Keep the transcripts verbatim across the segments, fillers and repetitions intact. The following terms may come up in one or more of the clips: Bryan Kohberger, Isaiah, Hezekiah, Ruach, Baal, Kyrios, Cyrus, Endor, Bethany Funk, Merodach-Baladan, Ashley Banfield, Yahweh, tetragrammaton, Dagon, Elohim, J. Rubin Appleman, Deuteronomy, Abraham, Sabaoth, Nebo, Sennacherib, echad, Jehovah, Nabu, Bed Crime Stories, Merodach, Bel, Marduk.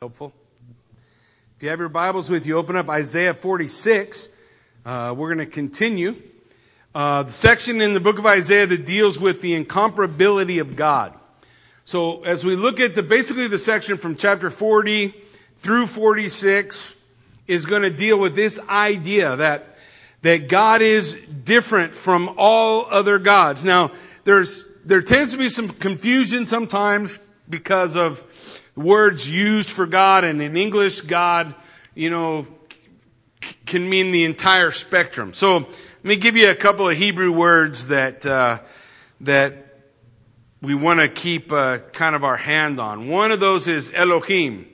Helpful. If you have your Bibles with you, open up Isaiah forty-six. Uh, we're going to continue. Uh, the section in the book of Isaiah that deals with the incomparability of God. So as we look at the basically the section from chapter forty through forty-six is going to deal with this idea that, that God is different from all other gods. Now, there's there tends to be some confusion sometimes because of words used for God, and in English, God, you know, c- can mean the entire spectrum. So let me give you a couple of Hebrew words that uh, that we want to keep uh, kind of our hand on. One of those is Elohim.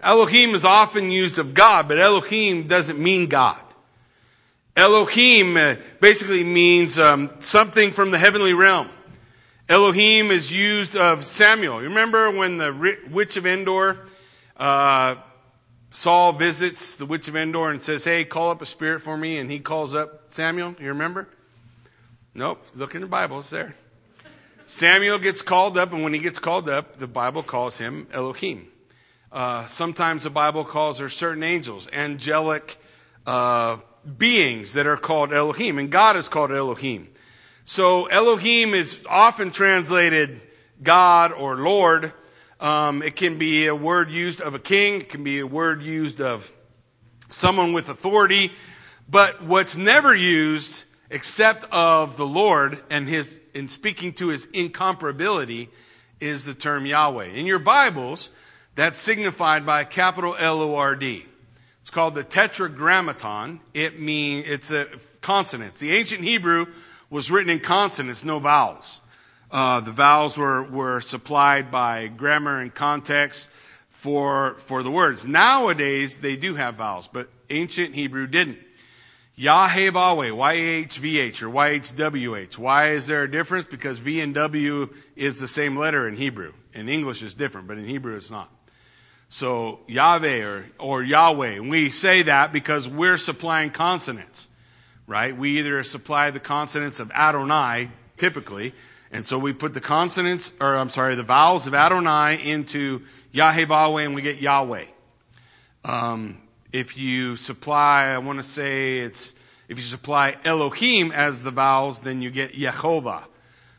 Elohim is often used of God, but Elohim doesn't mean God. Elohim uh, basically means um, something from the heavenly realm. Elohim is used of Samuel. You remember when the witch of Endor, uh, Saul visits the witch of Endor and says, hey, call up a spirit for me, and he calls up Samuel? You remember? Nope. Look in the Bible. It's there. Samuel gets called up, and when he gets called up, the Bible calls him Elohim. Uh, sometimes the Bible calls her certain angels, angelic uh, beings that are called Elohim, and God is called Elohim. So Elohim is often translated God or Lord. Um, it can be a word used of a king. It can be a word used of someone with authority. But what's never used except of the Lord and his in speaking to his incomparability is the term Yahweh. In your Bibles, that's signified by a capital L O R D. It's called the tetragrammaton. It mean, it's a consonant. The ancient Hebrew was written in consonants, no vowels. Uh, the vowels were, were supplied by grammar and context for, for the words. Nowadays, they do have vowels, but ancient Hebrew didn't. Yahweh, Y H V H or Y H W H. Why is there a difference? Because V and W is the same letter in Hebrew. In English, it's different, but in Hebrew, it's not. So Yahweh or, or Yahweh, and we say that because we're supplying consonants. Right? We either supply the consonants of Adonai, typically, and so we put the consonants, or I'm sorry, the vowels of Adonai into Yahweh, and we get Yahweh. Um, if you supply, I want to say it's, if you supply Elohim as the vowels, then you get Jehovah.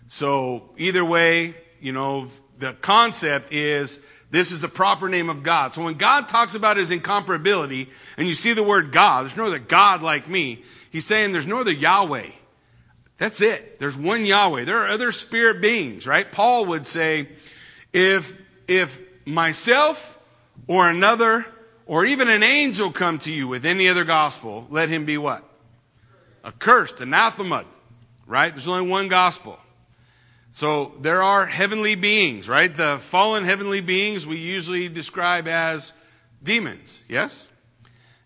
So either way, you know, the concept is this is the proper name of God. So when God talks about his incomparability, and you see the word God, there's no other God like me. He's saying there's no other Yahweh. That's it. There's one Yahweh. There are other spirit beings, right? Paul would say, if, if myself or another or even an angel come to you with any other gospel, let him be what? Accursed, anathema, right? There's only one gospel. So there are heavenly beings, right? The fallen heavenly beings we usually describe as demons, yes?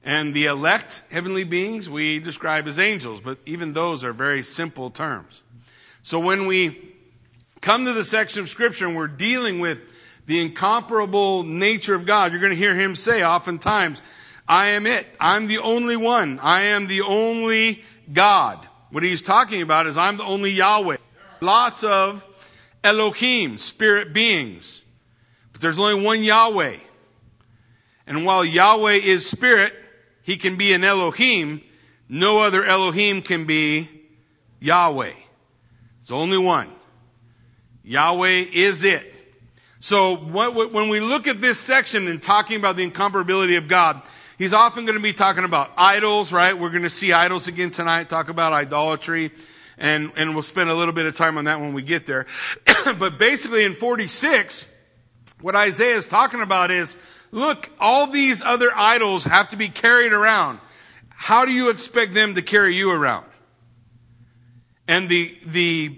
And the elect heavenly beings we describe as angels, but even those are very simple terms. So when we come to the section of Scripture and we're dealing with the incomparable nature of God, you're going to hear him say oftentimes, I am it. I'm the only one. I am the only God. What he's talking about is I'm the only Yahweh. Lots of Elohim, spirit beings, but there's only one Yahweh. And while Yahweh is spirit, he can be an Elohim. No other Elohim can be Yahweh. It's only one. Yahweh is it. So when we look at this section and talking about the incomparability of God, he's often going to be talking about idols, right? We're going to see idols again tonight, talk about idolatry, and, and we'll spend a little bit of time on that when we get there. But basically in forty-six, what Isaiah is talking about is, look, all these other idols have to be carried around. How do you expect them to carry you around? And the the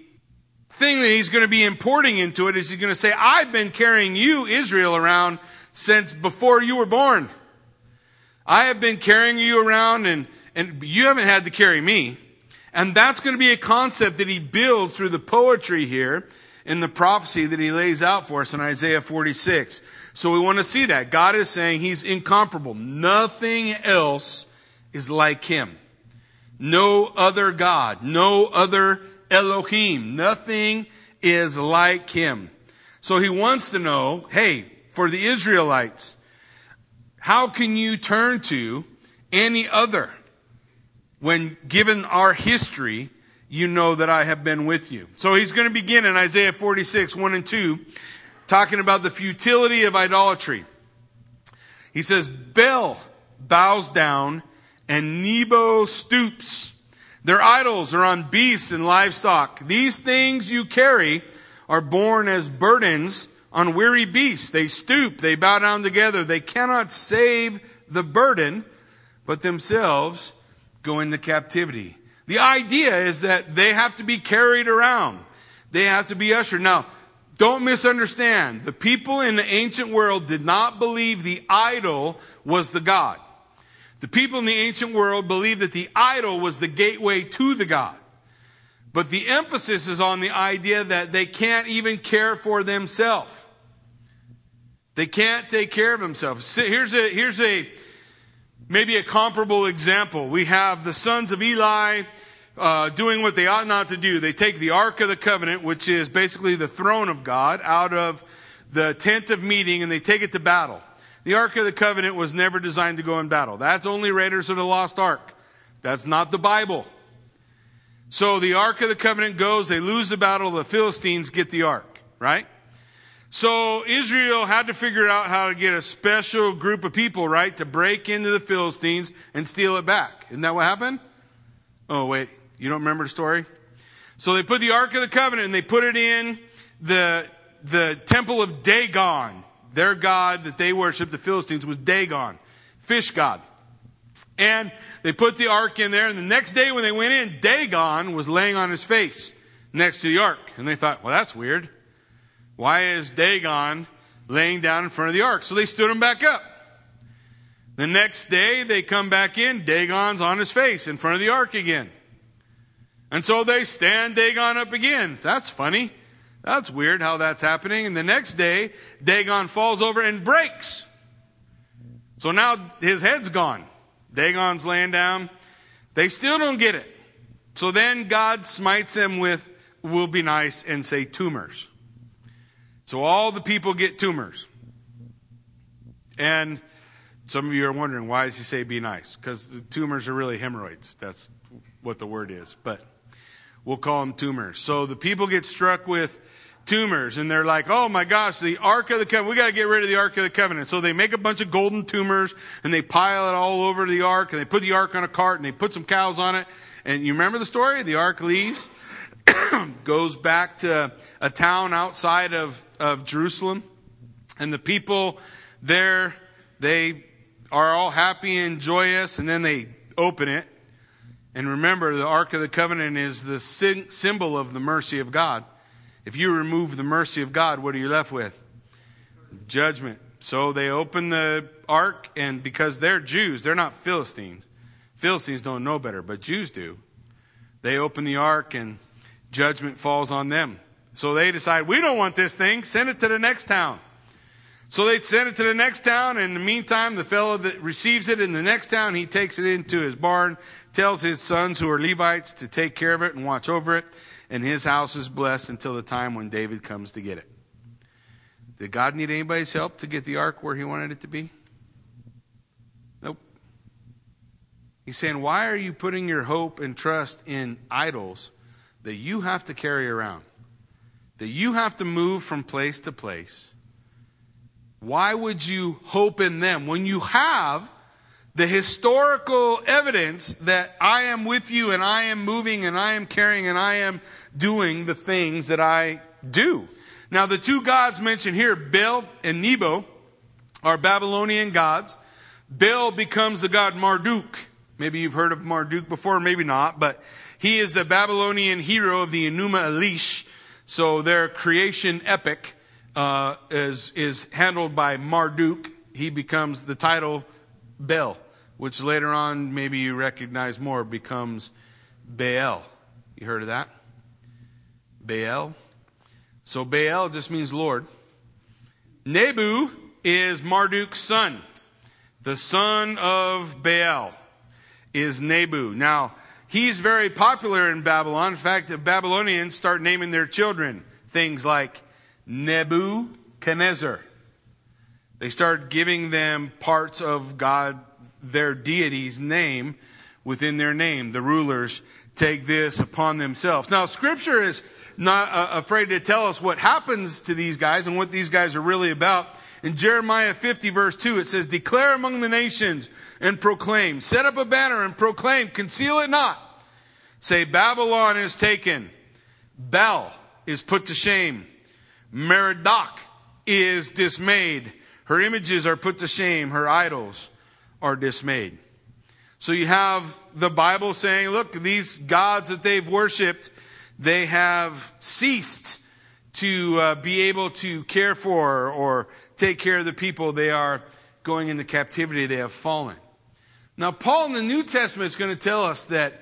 thing that he's going to be importing into it is he's going to say, I've been carrying you, Israel, around since before you were born. I have been carrying you around, and, and you haven't had to carry me. And that's going to be a concept that he builds through the poetry here in the prophecy that he lays out for us in Isaiah forty-six. So we want to see that. God is saying he's incomparable. Nothing else is like him. No other God. No other Elohim. Nothing is like him. So he wants to know, hey, for the Israelites, How can you turn to any other? When given our history, you know that I have been with you. So he's going to begin in Isaiah forty-six, one and two, talking about the futility of idolatry. He says, Bel bows down and Nebo stoops. Their idols are on beasts and livestock. These things you carry are borne as burdens on weary beasts. They stoop, they bow down together. They cannot save the burden, but themselves go into captivity. The idea is that they have to be carried around. They have to be ushered. Now, don't misunderstand. The people in the ancient world did not believe the idol was the God. The people in the ancient world believed that the idol was the gateway to the God. But the emphasis is on the idea that they can't even care for themselves. They can't take care of themselves. Here's a, here's a maybe a comparable example. We have the sons of Eli uh, doing what they ought not to do. They take the Ark of the Covenant, which is basically the throne of God, out of the tent of meeting, and they take it to battle. The Ark of the Covenant was never designed to go in battle. That's only Raiders of the Lost Ark. That's not the Bible. So the Ark of the Covenant goes, they lose the battle, the Philistines get the Ark, right? So Israel had to figure out how to get a special group of people, right, to break into the Philistines and steal it back. Isn't that what happened? Oh, wait, you don't remember the story? So they put the Ark of the Covenant and they put it in the, the temple of Dagon. Their god that they worshiped, the Philistines, was Dagon, fish god. And they put the ark in there, and the next day when they went in, Dagon was laying on his face next to the ark. And they thought, well, that's weird. Why is Dagon laying down in front of the ark? So they stood him back up. The next day they come back in, Dagon's on his face in front of the ark again. And so they stand Dagon up again. That's funny. That's weird how that's happening. And the next day, Dagon falls over and breaks. So now his head's gone. Dagon's laying down. They still don't get it. So then God smites him with, will be nice, and say tumors. So all the people get tumors. And some of you are wondering, why does he say be nice? Because the tumors are really hemorrhoids. That's what the word is. But we'll call them tumors. So the people get struck with tumors, and they're like, oh my gosh, the Ark of the Covenant, we got to get rid of the Ark of the Covenant. So they make a bunch of golden tumors, and they pile it all over the Ark, and they put the Ark on a cart, and they put some cows on it. And you remember the story? The Ark leaves, goes back to a town outside of, of Jerusalem, and the people there, they are all happy and joyous, and then they open it. And remember, the Ark of the Covenant is the symbol of the mercy of God. If you remove the mercy of God, what are you left with? Judgment. So they open the Ark, and because they're Jews, they're not Philistines. Philistines don't know better, but Jews do. They open the Ark, and judgment falls on them. So they decide, we don't want this thing. Send it to the next town. So they send it to the next town, and in the meantime, the fellow that receives it in the next town, he takes it into his barn, tells his sons who are Levites to take care of it and watch over it, and his house is blessed until the time when David comes to get it. Did God need anybody's help to get the ark where he wanted it to be? Nope. He's saying, why are you putting your hope and trust in idols that you have to carry around, that you have to move from place to place? Why would you hope in them when you have the historical evidence that I am with you and I am moving and I am carrying and I am doing the things that I do? Now, the two gods mentioned here, Bel and Nebo, are Babylonian gods. Bel becomes the god Marduk. Maybe you've heard of Marduk before, maybe not, but he is the Babylonian hero of the Enuma Elish. So their creation epic Uh, is is handled by Marduk. He becomes the title Bel, which later on, maybe you recognize more, becomes Baal. You heard of that? Baal. So Baal just means Lord. Nabu is Marduk's son. The son of Baal is Nabu. Now, he's very popular in Babylon. In fact, the Babylonians start naming their children things like Nebuchadnezzar, They started giving them parts of God, their deity's name within their name. The rulers take this upon themselves. Now, Scripture is not uh, afraid to tell us what happens to these guys and what these guys are really about. In Jeremiah fifty, verse two, it says, "Declare among the nations and proclaim. Set up a banner and proclaim. Conceal it not. Say, Babylon is taken. Baal is put to shame. Merodach is dismayed. Her images are put to shame. Her idols are dismayed." So you have the Bible saying, look, these gods that they've worshipped, they have ceased to uh, be able to care for or take care of the people. They are going into captivity. They have fallen. Now, Paul in the New Testament is going to tell us that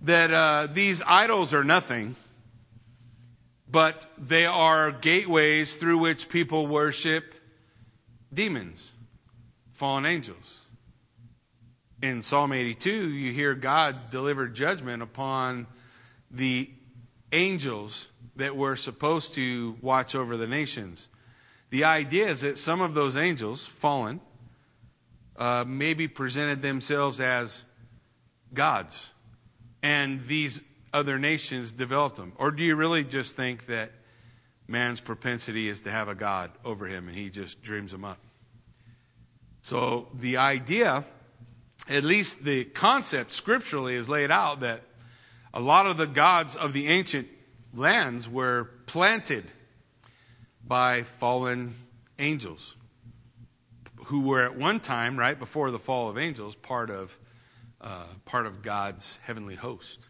that uh, these idols are nothing, but they are gateways through which people worship demons, fallen angels. In Psalm eighty-two, you hear God deliver judgment upon the angels that were supposed to watch over the nations. The idea is that some of those angels, fallen, uh, maybe presented themselves as gods, and these other nations developed them. Or do you really just think that man's propensity is to have a god over him and he just dreams them up? So the idea, at least the concept scripturally, is laid out that a lot of the gods of the ancient lands were planted by fallen angels who were at one time, right before the fall of angels, part of Uh, part of God's heavenly host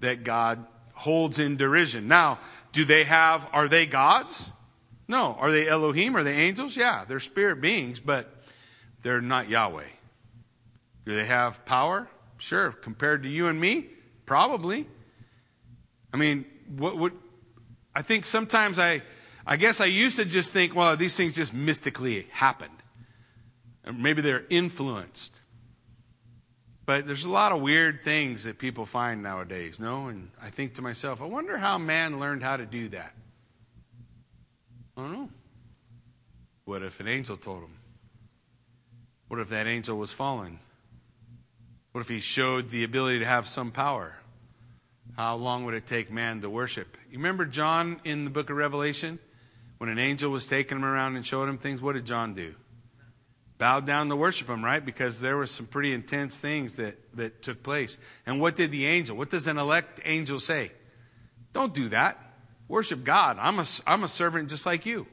that God holds in derision. Now, do they have, are they gods? No. Are they Elohim? Are they angels? Yeah, they're spirit beings, but they're not Yahweh. Do they have power? Sure. Compared to you and me? Probably. I mean, what would, I think sometimes I, I guess I used to just think, well, these things just mystically happened. And maybe they're influenced. But there's a lot of weird things that people find nowadays, no? And I think to myself, I wonder how man learned how to do that. I don't know. What if an angel told him? What if that angel was fallen? What if he showed the ability to have some power? How long would it take man to worship? You remember John in the book of Revelation? When an angel was taking him around and showing him things, what did John do? Bowed down to worship him, right? Because there were some pretty intense things that, that took place. And what did the angel, what does an elect angel say? Don't do that. Worship God. I'm a, I'm a servant just like you,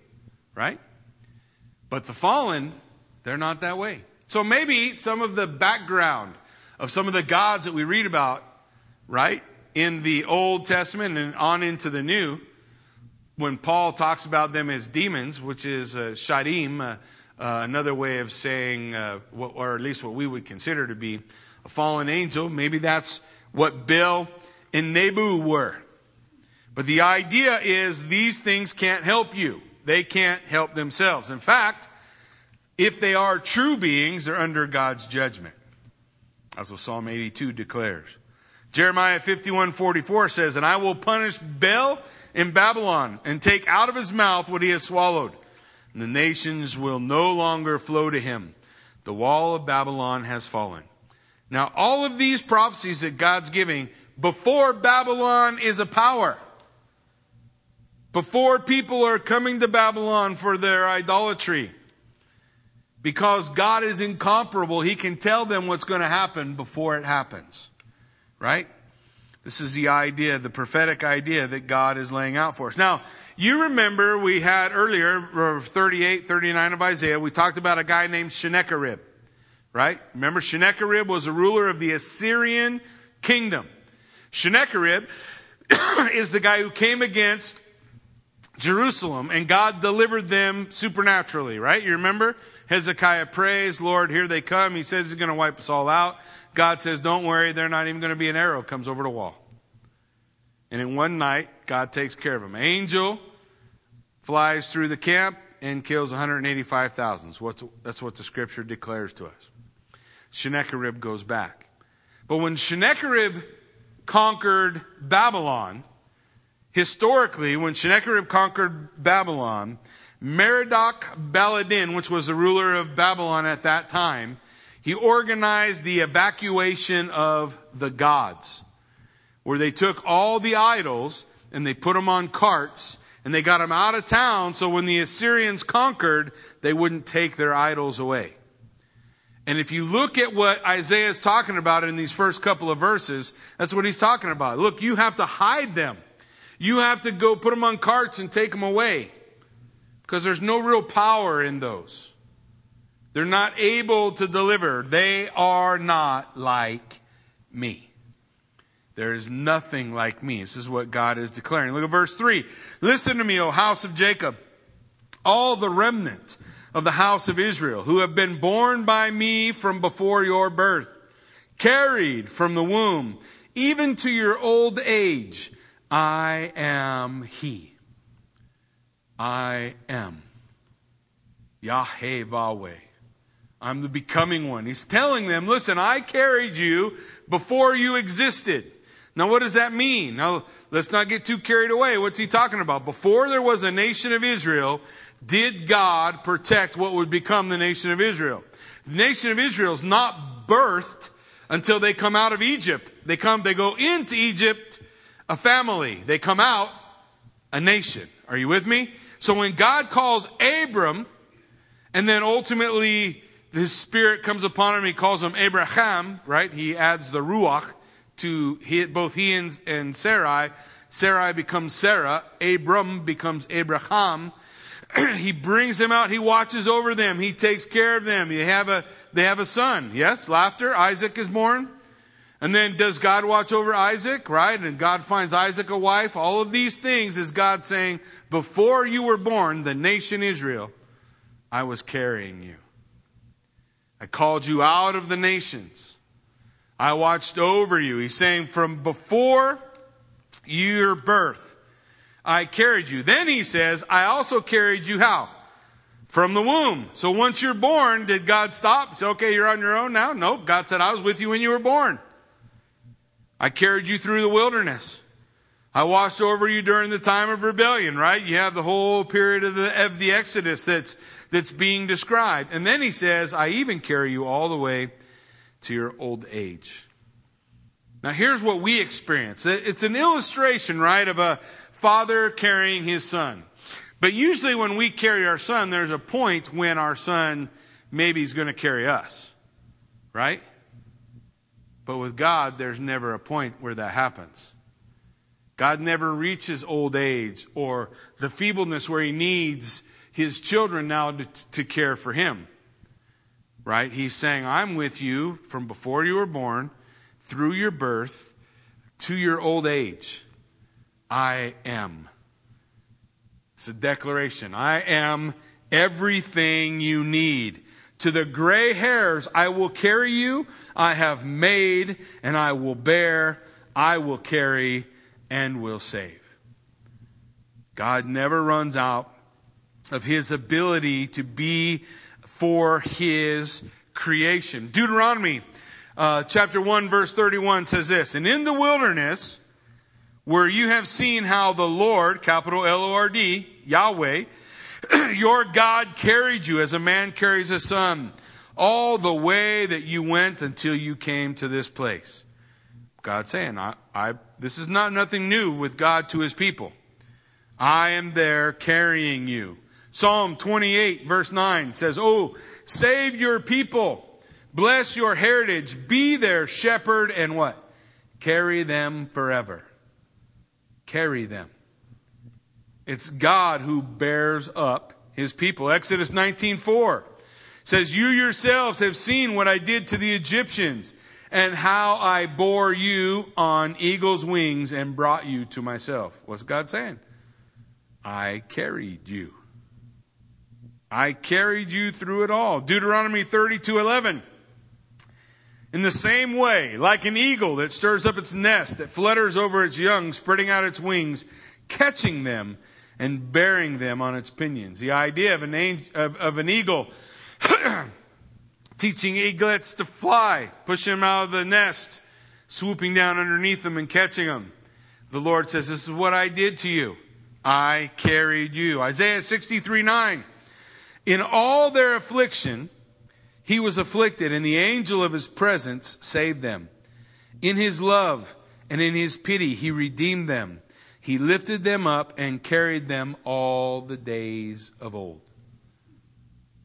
right? But the fallen, they're not that way. So maybe some of the background of some of the gods that we read about, right, in the Old Testament and on into the New, when Paul talks about them as demons, which is uh, shadim, uh, Uh, another way of saying, uh, what, or at least what we would consider to be a fallen angel. Maybe that's what Bel and Nabu were. But the idea is these things can't help you. They can't help themselves. In fact, if they are true beings, they're under God's judgment. That's what Psalm eighty-two declares. Jeremiah fifty-one forty-four says, "And I will punish Bel in Babylon and take out of his mouth what he has swallowed. The nations will no longer flow to him. The wall of Babylon has fallen." Now, all of these prophecies that God's giving, before Babylon is a power, before people are coming to Babylon for their idolatry, because God is incomparable, he can tell them what's going to happen before it happens, right? This is the idea, the prophetic idea that God is laying out for us. Now, you remember we had earlier, thirty-eight, thirty-nine of Isaiah, we talked about a guy named Sennacherib, right? Remember, Sennacherib was a ruler of the Assyrian kingdom. Sennacherib is the guy who came against Jerusalem, and God delivered them supernaturally, right? You remember? Hezekiah prays, "Lord, here they come." He says he's going to wipe us all out. God says, "Don't worry, they're not even going to be an arrow." Comes over the wall. And in one night, God takes care of him. Angel flies through the camp and kills one hundred eighty-five thousand. That's what the scripture declares to us. Sennacherib goes back. But when Sennacherib conquered Babylon, historically, when Sennacherib conquered Babylon, Merodach-Baladan, which was the ruler of Babylon at that time, he organized the evacuation of the gods, where they took all the idols and they put them on carts and they got them out of town so when the Assyrians conquered, they wouldn't take their idols away. And if you look at what Isaiah is talking about in these first couple of verses, that's what he's talking about. Look, you have to hide them. You have to go put them on carts and take them away, because there's no real power in those. They're not able to deliver. They are not like me. There is nothing like me. This is what God is declaring. Look at verse three. Listen to me, O house of Jacob, all the remnant of the house of Israel, who have been born by me from before your birth, carried from the womb, even to your old age, I am he. I am Yahweh. I'm the becoming one. He's telling them, listen, I carried you before you existed. Now, what does that mean? Now, let's not get too carried away. What's he talking about? Before there was a nation of Israel, did God protect what would become the nation of Israel? The nation of Israel is not birthed until they come out of Egypt. They come, they go into Egypt, a family. They come out, a nation. Are you with me? So when God calls Abram, and then ultimately his spirit comes upon him, he calls him Abraham, right? He adds the Ruach to he, both he and, and Sarai. Sarai becomes Sarah. Abram becomes Abraham. He brings them out. He watches over them. He takes care of them. You have a, they have a son. Yes, laughter. Isaac is born. And then does God watch over Isaac, right? And God finds Isaac a wife. All of these things is God saying, before you were born, the nation Israel, I was carrying you. I called you out of the nations. I watched over you. He's saying from before your birth, I carried you. Then he says, I also carried you how? From the womb. So once you're born, did God stop? Say, okay, you're on your own now? Nope. God said, I was with you when you were born. I carried you through the wilderness. I watched over you during the time of rebellion, right? You have the whole period of the, of the Exodus that's, that's being described. And then he says, I even carry you all the way to your old age. Now here's what we experience. It's an illustration, right, of a father carrying his son. But usually when we carry our son, there's a point when our son maybe is going to carry us, right? But with God, there's never a point where that happens. God never reaches old age or the feebleness where he needs his children now to, to care for him, right? He's saying, I'm with you from before you were born, through your birth, to your old age. I am. It's a declaration. I am everything you need. To the gray hairs, I will carry you. I have made and I will bear. I will carry and will save. God never runs out of his ability to be for his creation. Deuteronomy uh, chapter one verse thirty-one says this, and in the wilderness, where you have seen how the Lord, capital L O R D, Yahweh, your God carried you as a man carries a son, all the way that you went until you came to this place. God's saying, I, I, this is not nothing new with God to his people. I am there carrying you. Psalm twenty-eight verse nine says, oh, save your people, bless your heritage, be their shepherd, and what? Carry them forever. Carry them. It's God who bears up his people. Exodus nineteen four says, you yourselves have seen what I did to the Egyptians and how I bore you on eagle's wings and brought you to myself. What's God saying? I carried you. I carried you through it all. Deuteronomy thirty-two eleven. In the same way, like an eagle that stirs up its nest, that flutters over its young, spreading out its wings, catching them and bearing them on its pinions. The idea of an, angel, of, of an eagle teaching eaglets to fly, pushing them out of the nest, swooping down underneath them and catching them. The Lord says, this is what I did to you. I carried you. Isaiah sixty-three nine. In all their affliction, he was afflicted, and the angel of his presence saved them. In his love and in his pity, he redeemed them. He lifted them up and carried them all the days of old.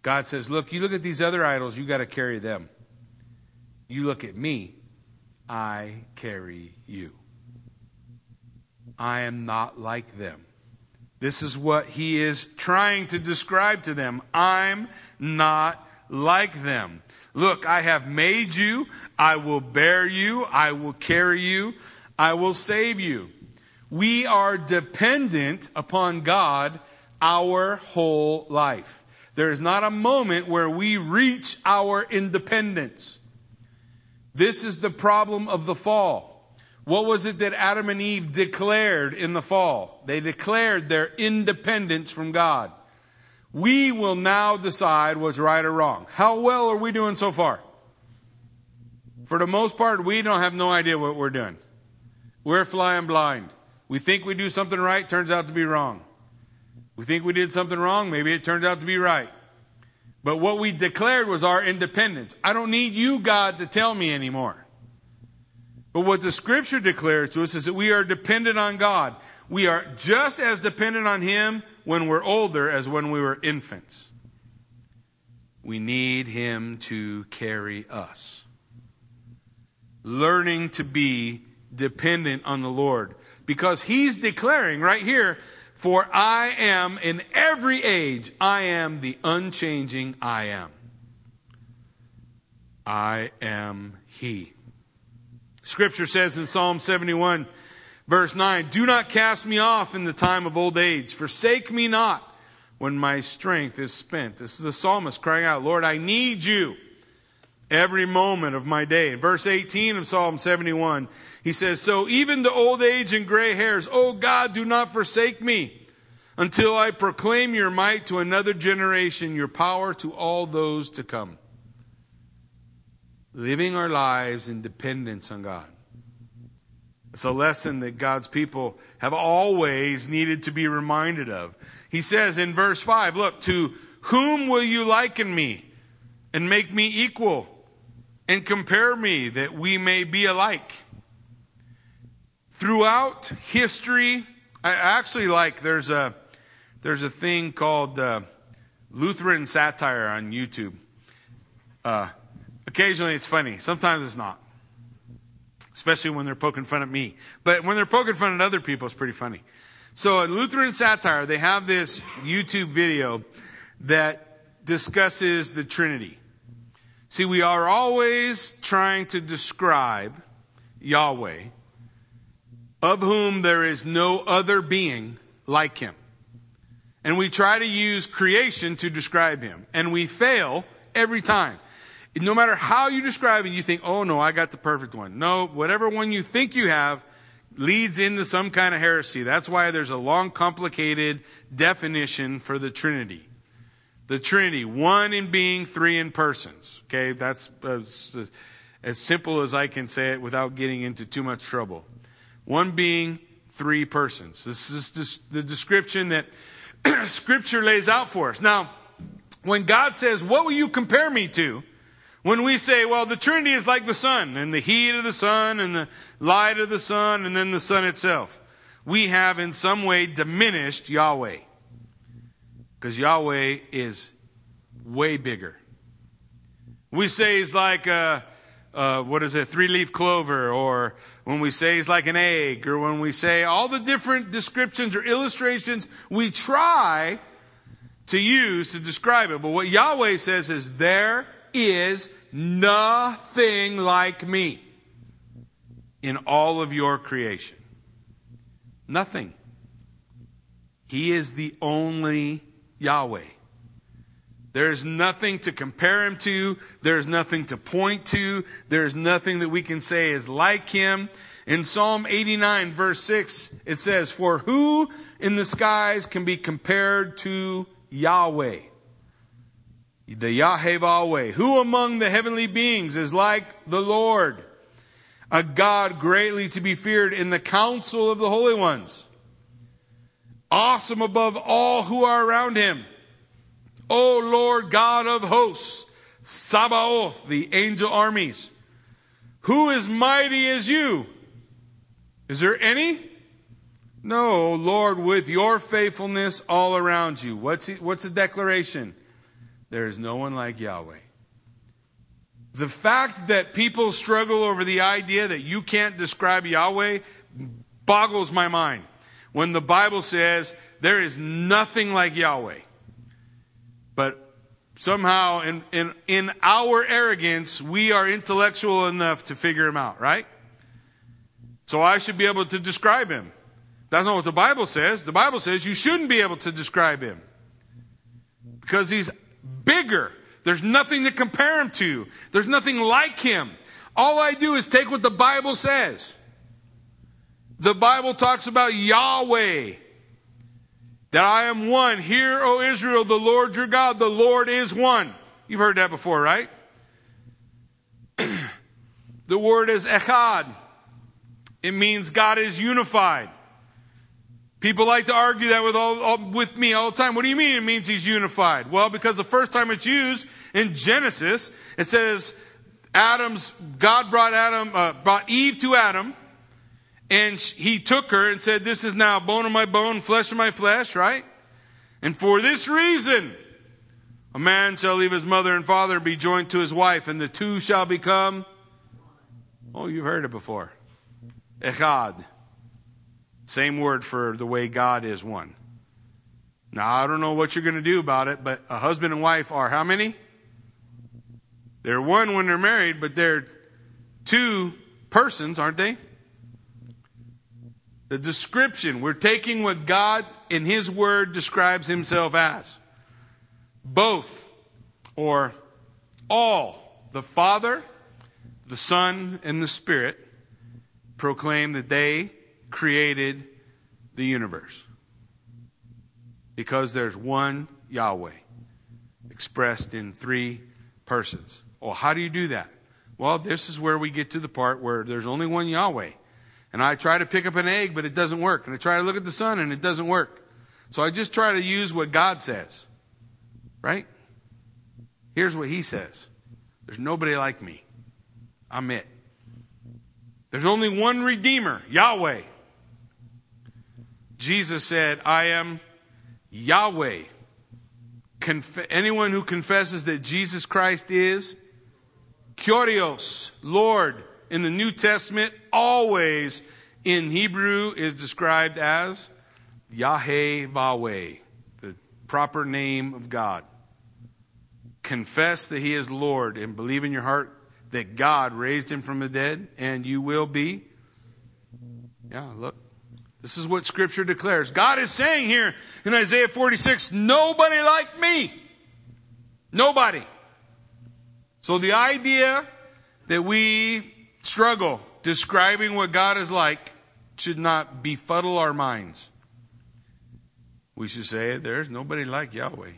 God says, look, you look at these other idols, you got to carry them. You look at me, I carry you. I am not like them. This is what he is trying to describe to them. I'm not like them. Look, I have made you. I will bear you. I will carry you. I will save you. We are dependent upon God our whole life. There is not a moment where we reach our independence. This is the problem of the fall. What was it that Adam and Eve declared in the fall? They declared their independence from God. We will now decide what's right or wrong. How well are we doing so far? For the most part, we don't have no idea what we're doing. We're flying blind. We think we do something right, turns out to be wrong. We think we did something wrong, maybe it turns out to be right. But what we declared was our independence. I don't need you, God, to tell me anymore. But what the scripture declares to us is that we are dependent on God. We are just as dependent on him when we're older as when we were infants. We need him to carry us. Learning to be dependent on the Lord. Because he's declaring right here, for I am, in every age, I am the unchanging I am. I am he. Scripture says in Psalm seventy-one, verse nine, do not cast me off in the time of old age. Forsake me not when my strength is spent. This is the psalmist crying out, Lord, I need you every moment of my day. In verse eighteen of Psalm seventy-one, he says, so even to old age and gray hairs, O God, do not forsake me until I proclaim your might to another generation, your power to all those to come. Living our lives in dependence on God. It's a lesson that God's people have always needed to be reminded of. He says in verse five, look, to whom will you liken me and make me equal? And compare me that we may be alike. Throughout history, I actually like, there's a, there's a thing called uh, Lutheran satire on YouTube. Uh, occasionally it's funny. Sometimes it's not. Especially when they're poking fun at me. But when they're poking fun at other people, it's pretty funny. So in Lutheran satire, they have this YouTube video that discusses the Trinity. See, we are always trying to describe Yahweh, of whom there is no other being like him. And we try to use creation to describe him. And we fail every time. No matter how you describe it, you think, oh no, I got the perfect one. No, whatever one you think you have leads into some kind of heresy. That's why there's a long, complicated definition for the Trinity. The Trinity, one in being, three in persons. Okay, that's uh, as simple as I can say it without getting into too much trouble. One being, three persons. This is the description that Scripture lays out for us. Now, when God says, what will you compare me to? When we say, well, the Trinity is like the sun, and the heat of the sun, and the light of the sun, and then the sun itself. We have in some way diminished Yahweh. Because Yahweh is way bigger. We say he's like, a, a, what is it, three-leaf clover, or when we say he's like an egg, or when we say all the different descriptions or illustrations we try to use to describe it. But what Yahweh says is, there is nothing like me in all of your creation. Nothing. He is the only Yahweh. There's nothing to compare him to. There's nothing to point to. There's nothing that we can say is like him. In Psalm eighty-nine, verse six, it says, for who in the skies can be compared to Yahweh? The Yahweh. Who among the heavenly beings is like the Lord? A God greatly to be feared in the counsel of the holy ones. awesome above all who are around him. O Lord God of hosts, Sabaoth, the angel armies, who is mighty as you? Is there any? No, Lord, with your faithfulness all around you. What's it, what's the declaration? There is no one like Yahweh. The fact that people struggle over the idea that you can't describe Yahweh boggles my mind. When the Bible says there is nothing like Yahweh. But somehow in, in, in our arrogance, we are intellectual enough to figure him out, right? So I should be able to describe him. That's not what the Bible says. The Bible says you shouldn't be able to describe him. Because he's bigger. There's nothing to compare him to. There's nothing like him. All I do is take what the Bible says. The Bible talks about Yahweh. That I am one. Hear, O Israel, the Lord your God, the Lord is one. You've heard that before, right? The word is echad. It means God is unified. People like to argue that with all, all with me all the time. What do you mean it means he's unified? Well, because the first time it's used in Genesis, it says Adam's God brought Adam uh, brought Eve to Adam, and he took her and said, "This is now bone of my bone, flesh of my flesh." Right? And for this reason, a man shall leave his mother and father and be joined to his wife, and the two shall become. Oh, you've heard it before. Echad. Same word for the way God is one. Now, I don't know what you're going to do about it, but a husband and wife are how many? They're one when they're married, but they're two persons, aren't they? The description, we're taking what God in his word describes himself as. Both or all, the Father, the Son, and the Spirit proclaim that they created the universe because there's one Yahweh expressed in three persons. Well, how do you do that? Well, this is where we get to the part where there's only one Yahweh. And I try to pick up an egg, but it doesn't work. And I try to look at the sun, and it doesn't work. So I just try to use what God says, right? Here's what he says. There's nobody like me. I'm it. There's only one Redeemer, Yahweh. Jesus said, I am Yahweh. Conf- anyone who confesses that Jesus Christ is Kyrios, Lord, in the New Testament, always in Hebrew is described as Yahweh, the proper name of God. Confess that he is Lord and believe in your heart that God raised him from the dead and you will be. Yeah, look. This is what Scripture declares. God is saying here in Isaiah forty-six, nobody like me. Nobody. So the idea that we struggle describing what God is like should not befuddle our minds. We should say, there's nobody like Yahweh.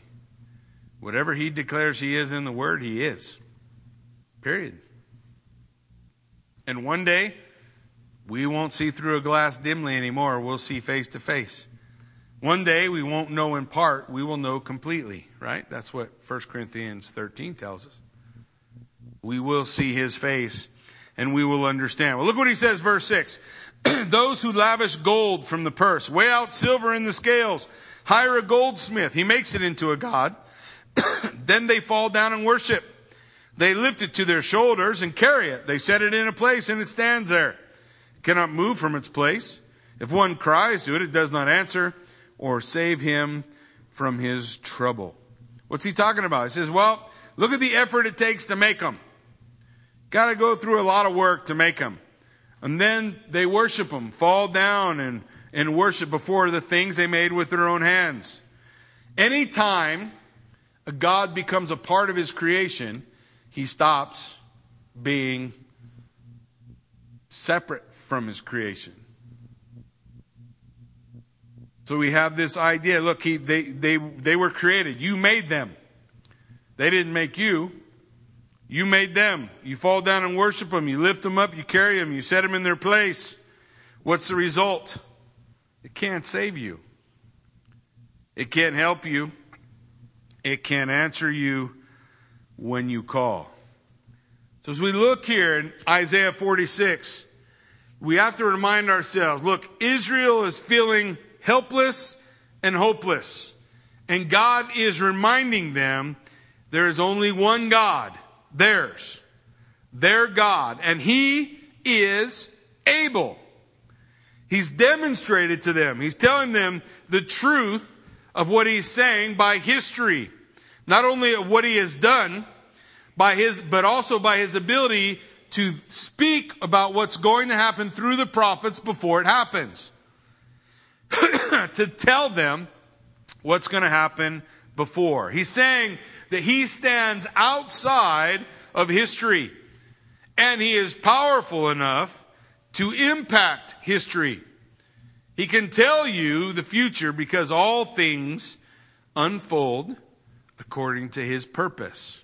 Whatever he declares he is in the Word, he is. Period. And one day, we won't see through a glass dimly anymore. We'll see face to face. One day, we won't know in part. We will know completely, right? That's what First Corinthians thirteen tells us. We will see his face, and we will understand. Well, look what he says, verse six. Those who lavish gold from the purse, weigh out silver in the scales, hire a goldsmith. He makes it into a god. Then they fall down and worship. They lift it to their shoulders and carry it. They set it in a place, and it stands there. Cannot move from its place. If one cries to it, it does not answer or save him from his trouble. What's he talking about? He says, well, look at the effort it takes to make them. Got to go through a lot of work to make them. And then they worship them, fall down and, and worship before the things they made with their own hands. Anytime a god becomes a part of his creation, he stops being separate from his creation. So we have this idea, look, he, they, they, they were created. You made them. They didn't make you. You made them. You fall down and worship them. You lift them up. You carry them. You set them in their place. What's the result? It can't save you. It can't help you. It can't answer you when you call. So as we look here in Isaiah forty-six, we have to remind ourselves, look, Israel is feeling helpless and hopeless. And God is reminding them there is only one God, theirs, their God, and he is able. He's demonstrated to them. He's telling them the truth of what he's saying by history, not only of what he has done, by his, but also by his ability to speak about what's going to happen through the prophets before it happens. To tell them what's going to happen before. He's saying that he stands outside of history, and he is powerful enough to impact history. He can tell you the future because all things unfold according to his purpose.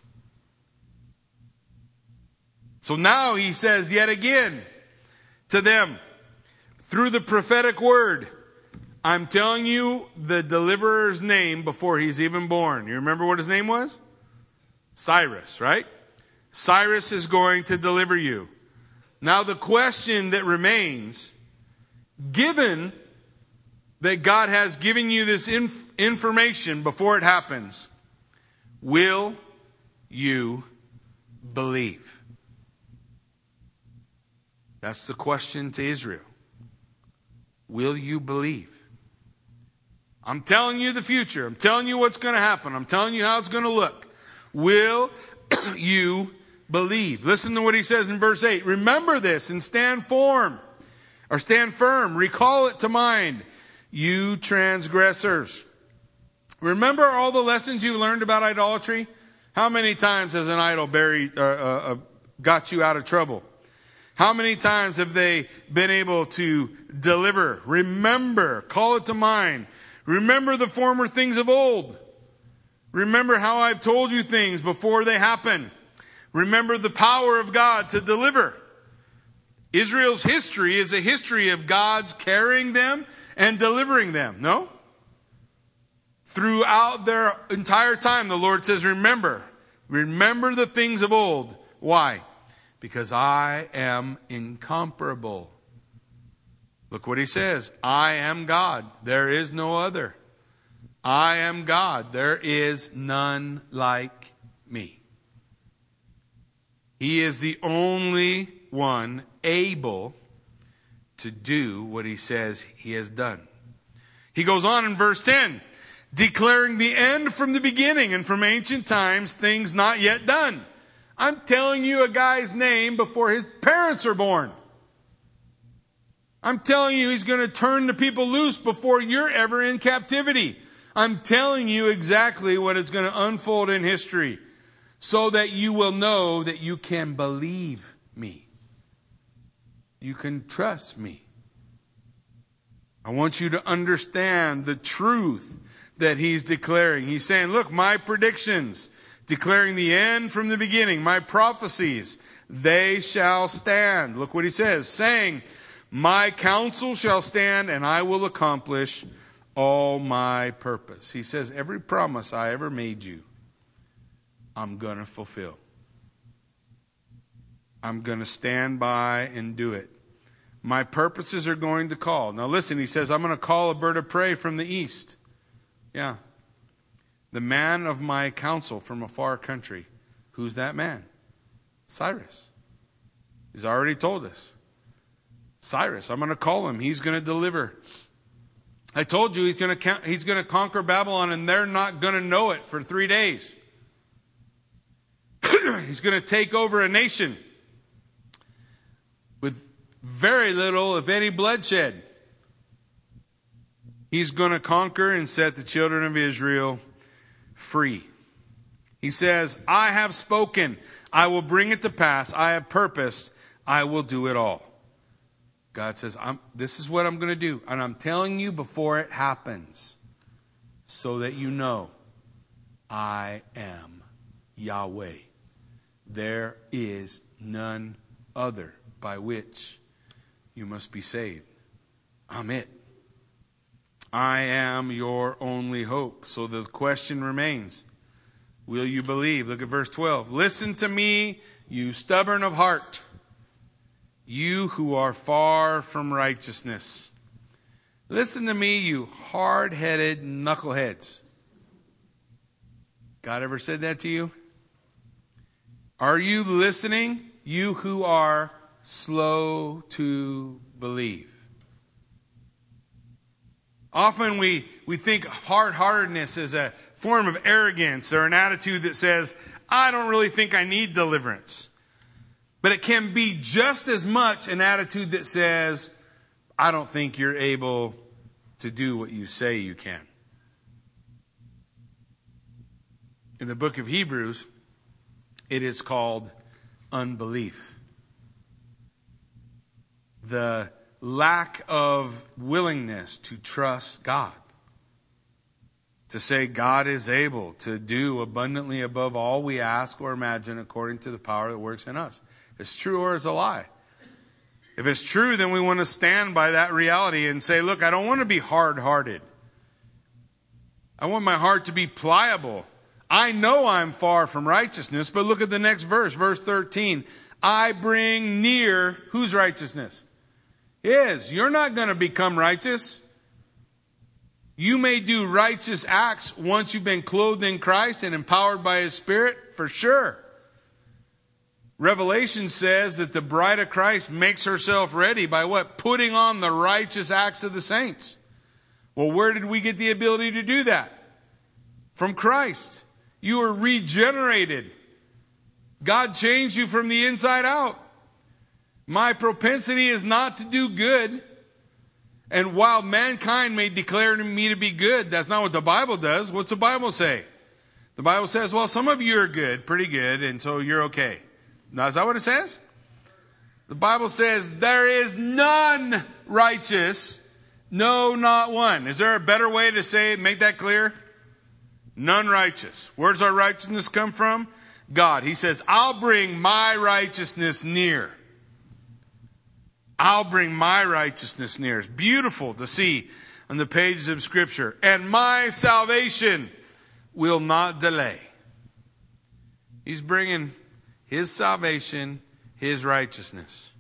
So now he says yet again to them, through the prophetic word, I'm telling you the deliverer's name before he's even born. You remember what his name was? Cyrus, right? Cyrus is going to deliver you. Now the question that remains, given that God has given you this inf- information before it happens, will you believe? That's the question to Israel. Will you believe? I'm telling you the future. I'm telling you what's going to happen. I'm telling you how it's going to look. Will you believe? Listen to what he says in verse eight. Remember this and stand firm, or stand firm. Recall it to mind, you transgressors. Remember all the lessons you learned about idolatry? How many times has an idol buried, uh, uh, got you out of trouble? How many times have they been able to deliver? Remember, call it to mind. Remember the former things of old. Remember how I've told you things before they happen. Remember the power of God to deliver. Israel's history is a history of God's carrying them and delivering them. No? Throughout their entire time, the Lord says, remember. Remember the things of old. Why? Because I am incomparable. Look what he says. I am God. There is no other. I am God. There is none like me. He is the only one able to do what he says he has done. He goes on in verse ten, declaring the end from the beginning and from ancient times, things not yet done. I'm telling you a guy's name before his parents are born. I'm telling you he's going to turn the people loose before you're ever in captivity. I'm telling you exactly what is going to unfold in history so that you will know that you can believe me. You can trust me. I want you to understand the truth that he's declaring. He's saying, look, my predictions, declaring the end from the beginning, my prophecies, they shall stand. Look what he says, saying, my counsel shall stand and I will accomplish all my purpose. He says, every promise I ever made you, I'm going to fulfill. I'm going to stand by and do it. My purposes are going to call. Now listen, he says, I'm going to call a bird of prey from the east. Yeah. The man of my counsel from a far country. Who's that man? Cyrus. He's already told us. Cyrus, I'm going to call him. He's going to deliver. I told you he's going to he's going to conquer Babylon and they're not going to know it for three days. He's going to take over a nation with very little, if any, bloodshed. He's going to conquer and set the children of Israel free. He says, I have spoken. I will bring it to pass. I have purposed. I will do it all. God says, I'm, this is what I'm going to do. And I'm telling you before it happens so that you know I am Yahweh. There is none other by which you must be saved. I'm it. I am your only hope. So the question remains, will you believe? Look at verse twelve. Listen to me, you stubborn of heart, you who are far from righteousness. Listen to me, you hard-headed knuckleheads. God ever said that to you? Are you listening, you who are slow to believe? Often we, we think hard-heartedness is a form of arrogance or an attitude that says, I don't really think I need deliverance. But it can be just as much an attitude that says, I don't think you're able to do what you say you can. In the book of Hebrews, it is called unbelief. The lack of willingness to trust God. To say God is able to do abundantly above all we ask or imagine according to the power that works in us. If it's true or it's a lie. If it's true, then we want to stand by that reality and say, look, I don't want to be hard-hearted. I want my heart to be pliable. I know I'm far from righteousness, but look at the next verse, verse thirteen. I bring near whose righteousness? His. You're not going to become righteous. You may do righteous acts once you've been clothed in Christ and empowered by His Spirit, for sure. Revelation says that the bride of Christ makes herself ready by what? Putting on the righteous acts of the saints. Well, where did we get the ability to do that? From Christ. You were regenerated. God changed you from the inside out. My propensity is not to do good. And while mankind may declare me to be good, that's not what the Bible does. What's the Bible say? The Bible says, well, some of you are good, pretty good, and so you're okay. Now, is that what it says? The Bible says, there is none righteous, no, not one. Is there a better way to say it, make that clear? None righteous. Where does our righteousness come from? God. He says, I'll bring my righteousness near. I'll bring my righteousness near. It's beautiful to see on the pages of Scripture. And my salvation will not delay. He's bringing His salvation, His righteousness.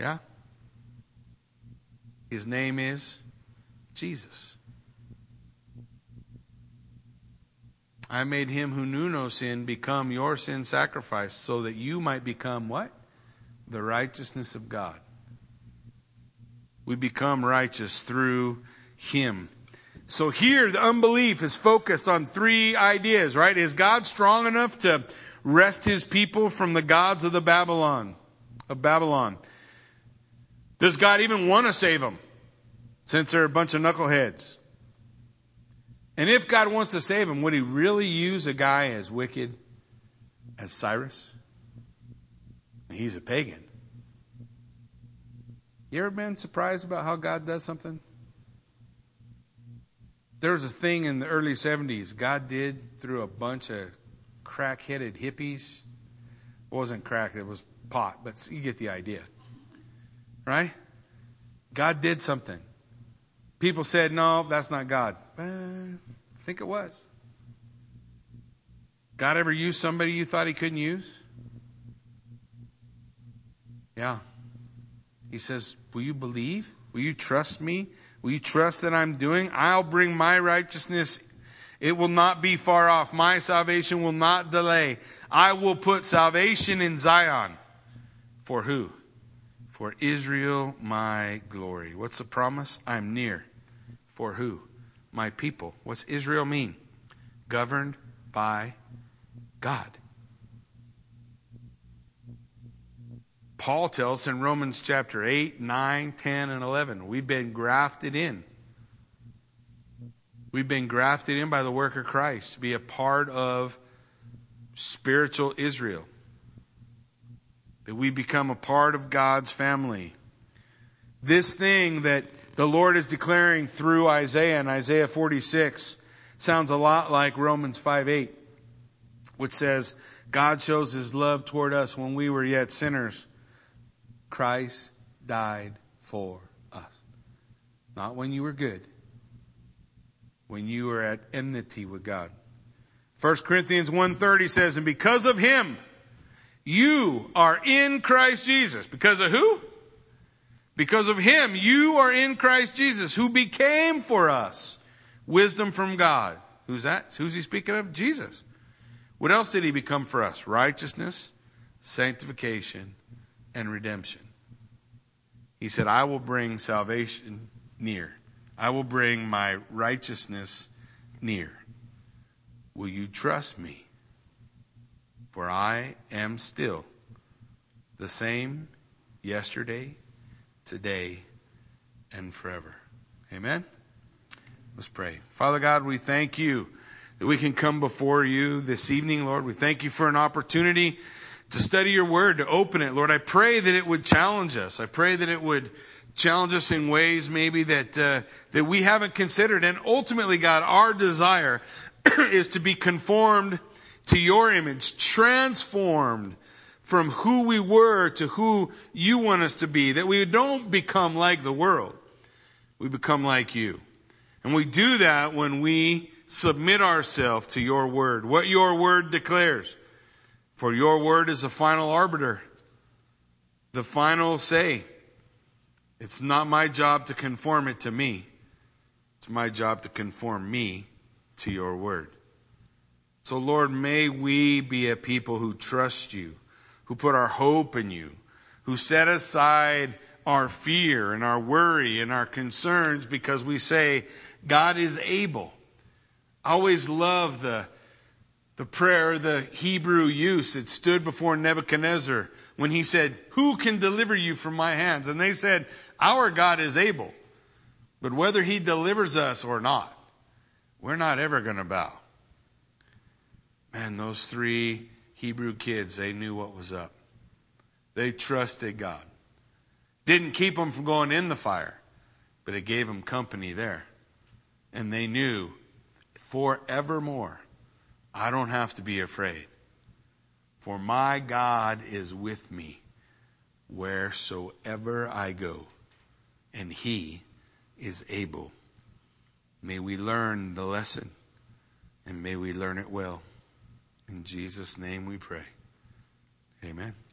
Yeah? His name is Jesus. I made Him who knew no sin become your sin sacrifice so that you might become what? The righteousness of God. We become righteous through Him. So here the unbelief is focused on three ideas, right? Is God strong enough to wrest His people from the gods of the Babylon? Of Babylon. Does God even want to save them since they're a bunch of knuckleheads? And if God wants to save him, would He really use a guy as wicked as Cyrus? He's a pagan. You ever been surprised about how God does something? There was a thing in the early seventies God did through a bunch of crack-headed hippies. It wasn't crack, it was pot, but you get the idea. Right? God did something. People said, no, that's not God. Eh, I think it was. God ever used somebody you thought He couldn't use? Yeah. He says, will you believe? Will you trust me? Will you trust that I'm doing? I'll bring my righteousness. It will not be far off. My salvation will not delay. I will put salvation in Zion. For who? For Israel, my glory. What's the promise? I'm near. For who? My people. What's Israel mean? Governed by God. Paul tells us in Romans chapter eight, nine, ten, and eleven, we've been grafted in. We've been grafted in by the work of Christ to be a part of spiritual Israel. That we become a part of God's family. This thing that the Lord is declaring through Isaiah in Isaiah forty-six sounds a lot like Romans five eight, which says, God shows His love toward us when we were yet sinners. Christ died for us. Not when you were good, when you are at enmity with God. First Corinthians one thirty says, and because of him, you are in Christ Jesus. Because of who? Because of him, you are in Christ Jesus, who became for us wisdom from God. Who's that? Who's he speaking of? Jesus. What else did he become for us? Righteousness, sanctification, and redemption. He said, I will bring salvation near. I will bring my righteousness near. Will you trust me? For I am still the same yesterday, today, and forever. Amen? Let's pray. Father God, we thank you that we can come before you this evening, Lord. We thank you for an opportunity to study your word, to open it. Lord, I pray that it would challenge us. I pray that it would challenge us in ways maybe that uh, that we haven't considered. And ultimately, God, our desire is to be conformed to your image, transformed from who we were to who you want us to be, that we don't become like the world. We become like you. And we do that when we submit ourselves to your word, what your word declares. For your word is the final arbiter, the final say. It's not my job to conform it to me. It's my job to conform me to your word. So, Lord, may we be a people who trust you, who put our hope in you, who set aside our fear and our worry and our concerns because we say, God is able. I always love the The prayer, the Hebrew use, it stood before Nebuchadnezzar when he said, who can deliver you from my hands? And they said, our God is able. But whether he delivers us or not, we're not ever going to bow. Man, those three Hebrew kids, they knew what was up. They trusted God. Didn't keep them from going in the fire, but it gave them company there. And they knew forevermore, I don't have to be afraid, for my God is with me wheresoever I go, and he is able. May we learn the lesson, and may we learn it well. In Jesus' name we pray. Amen.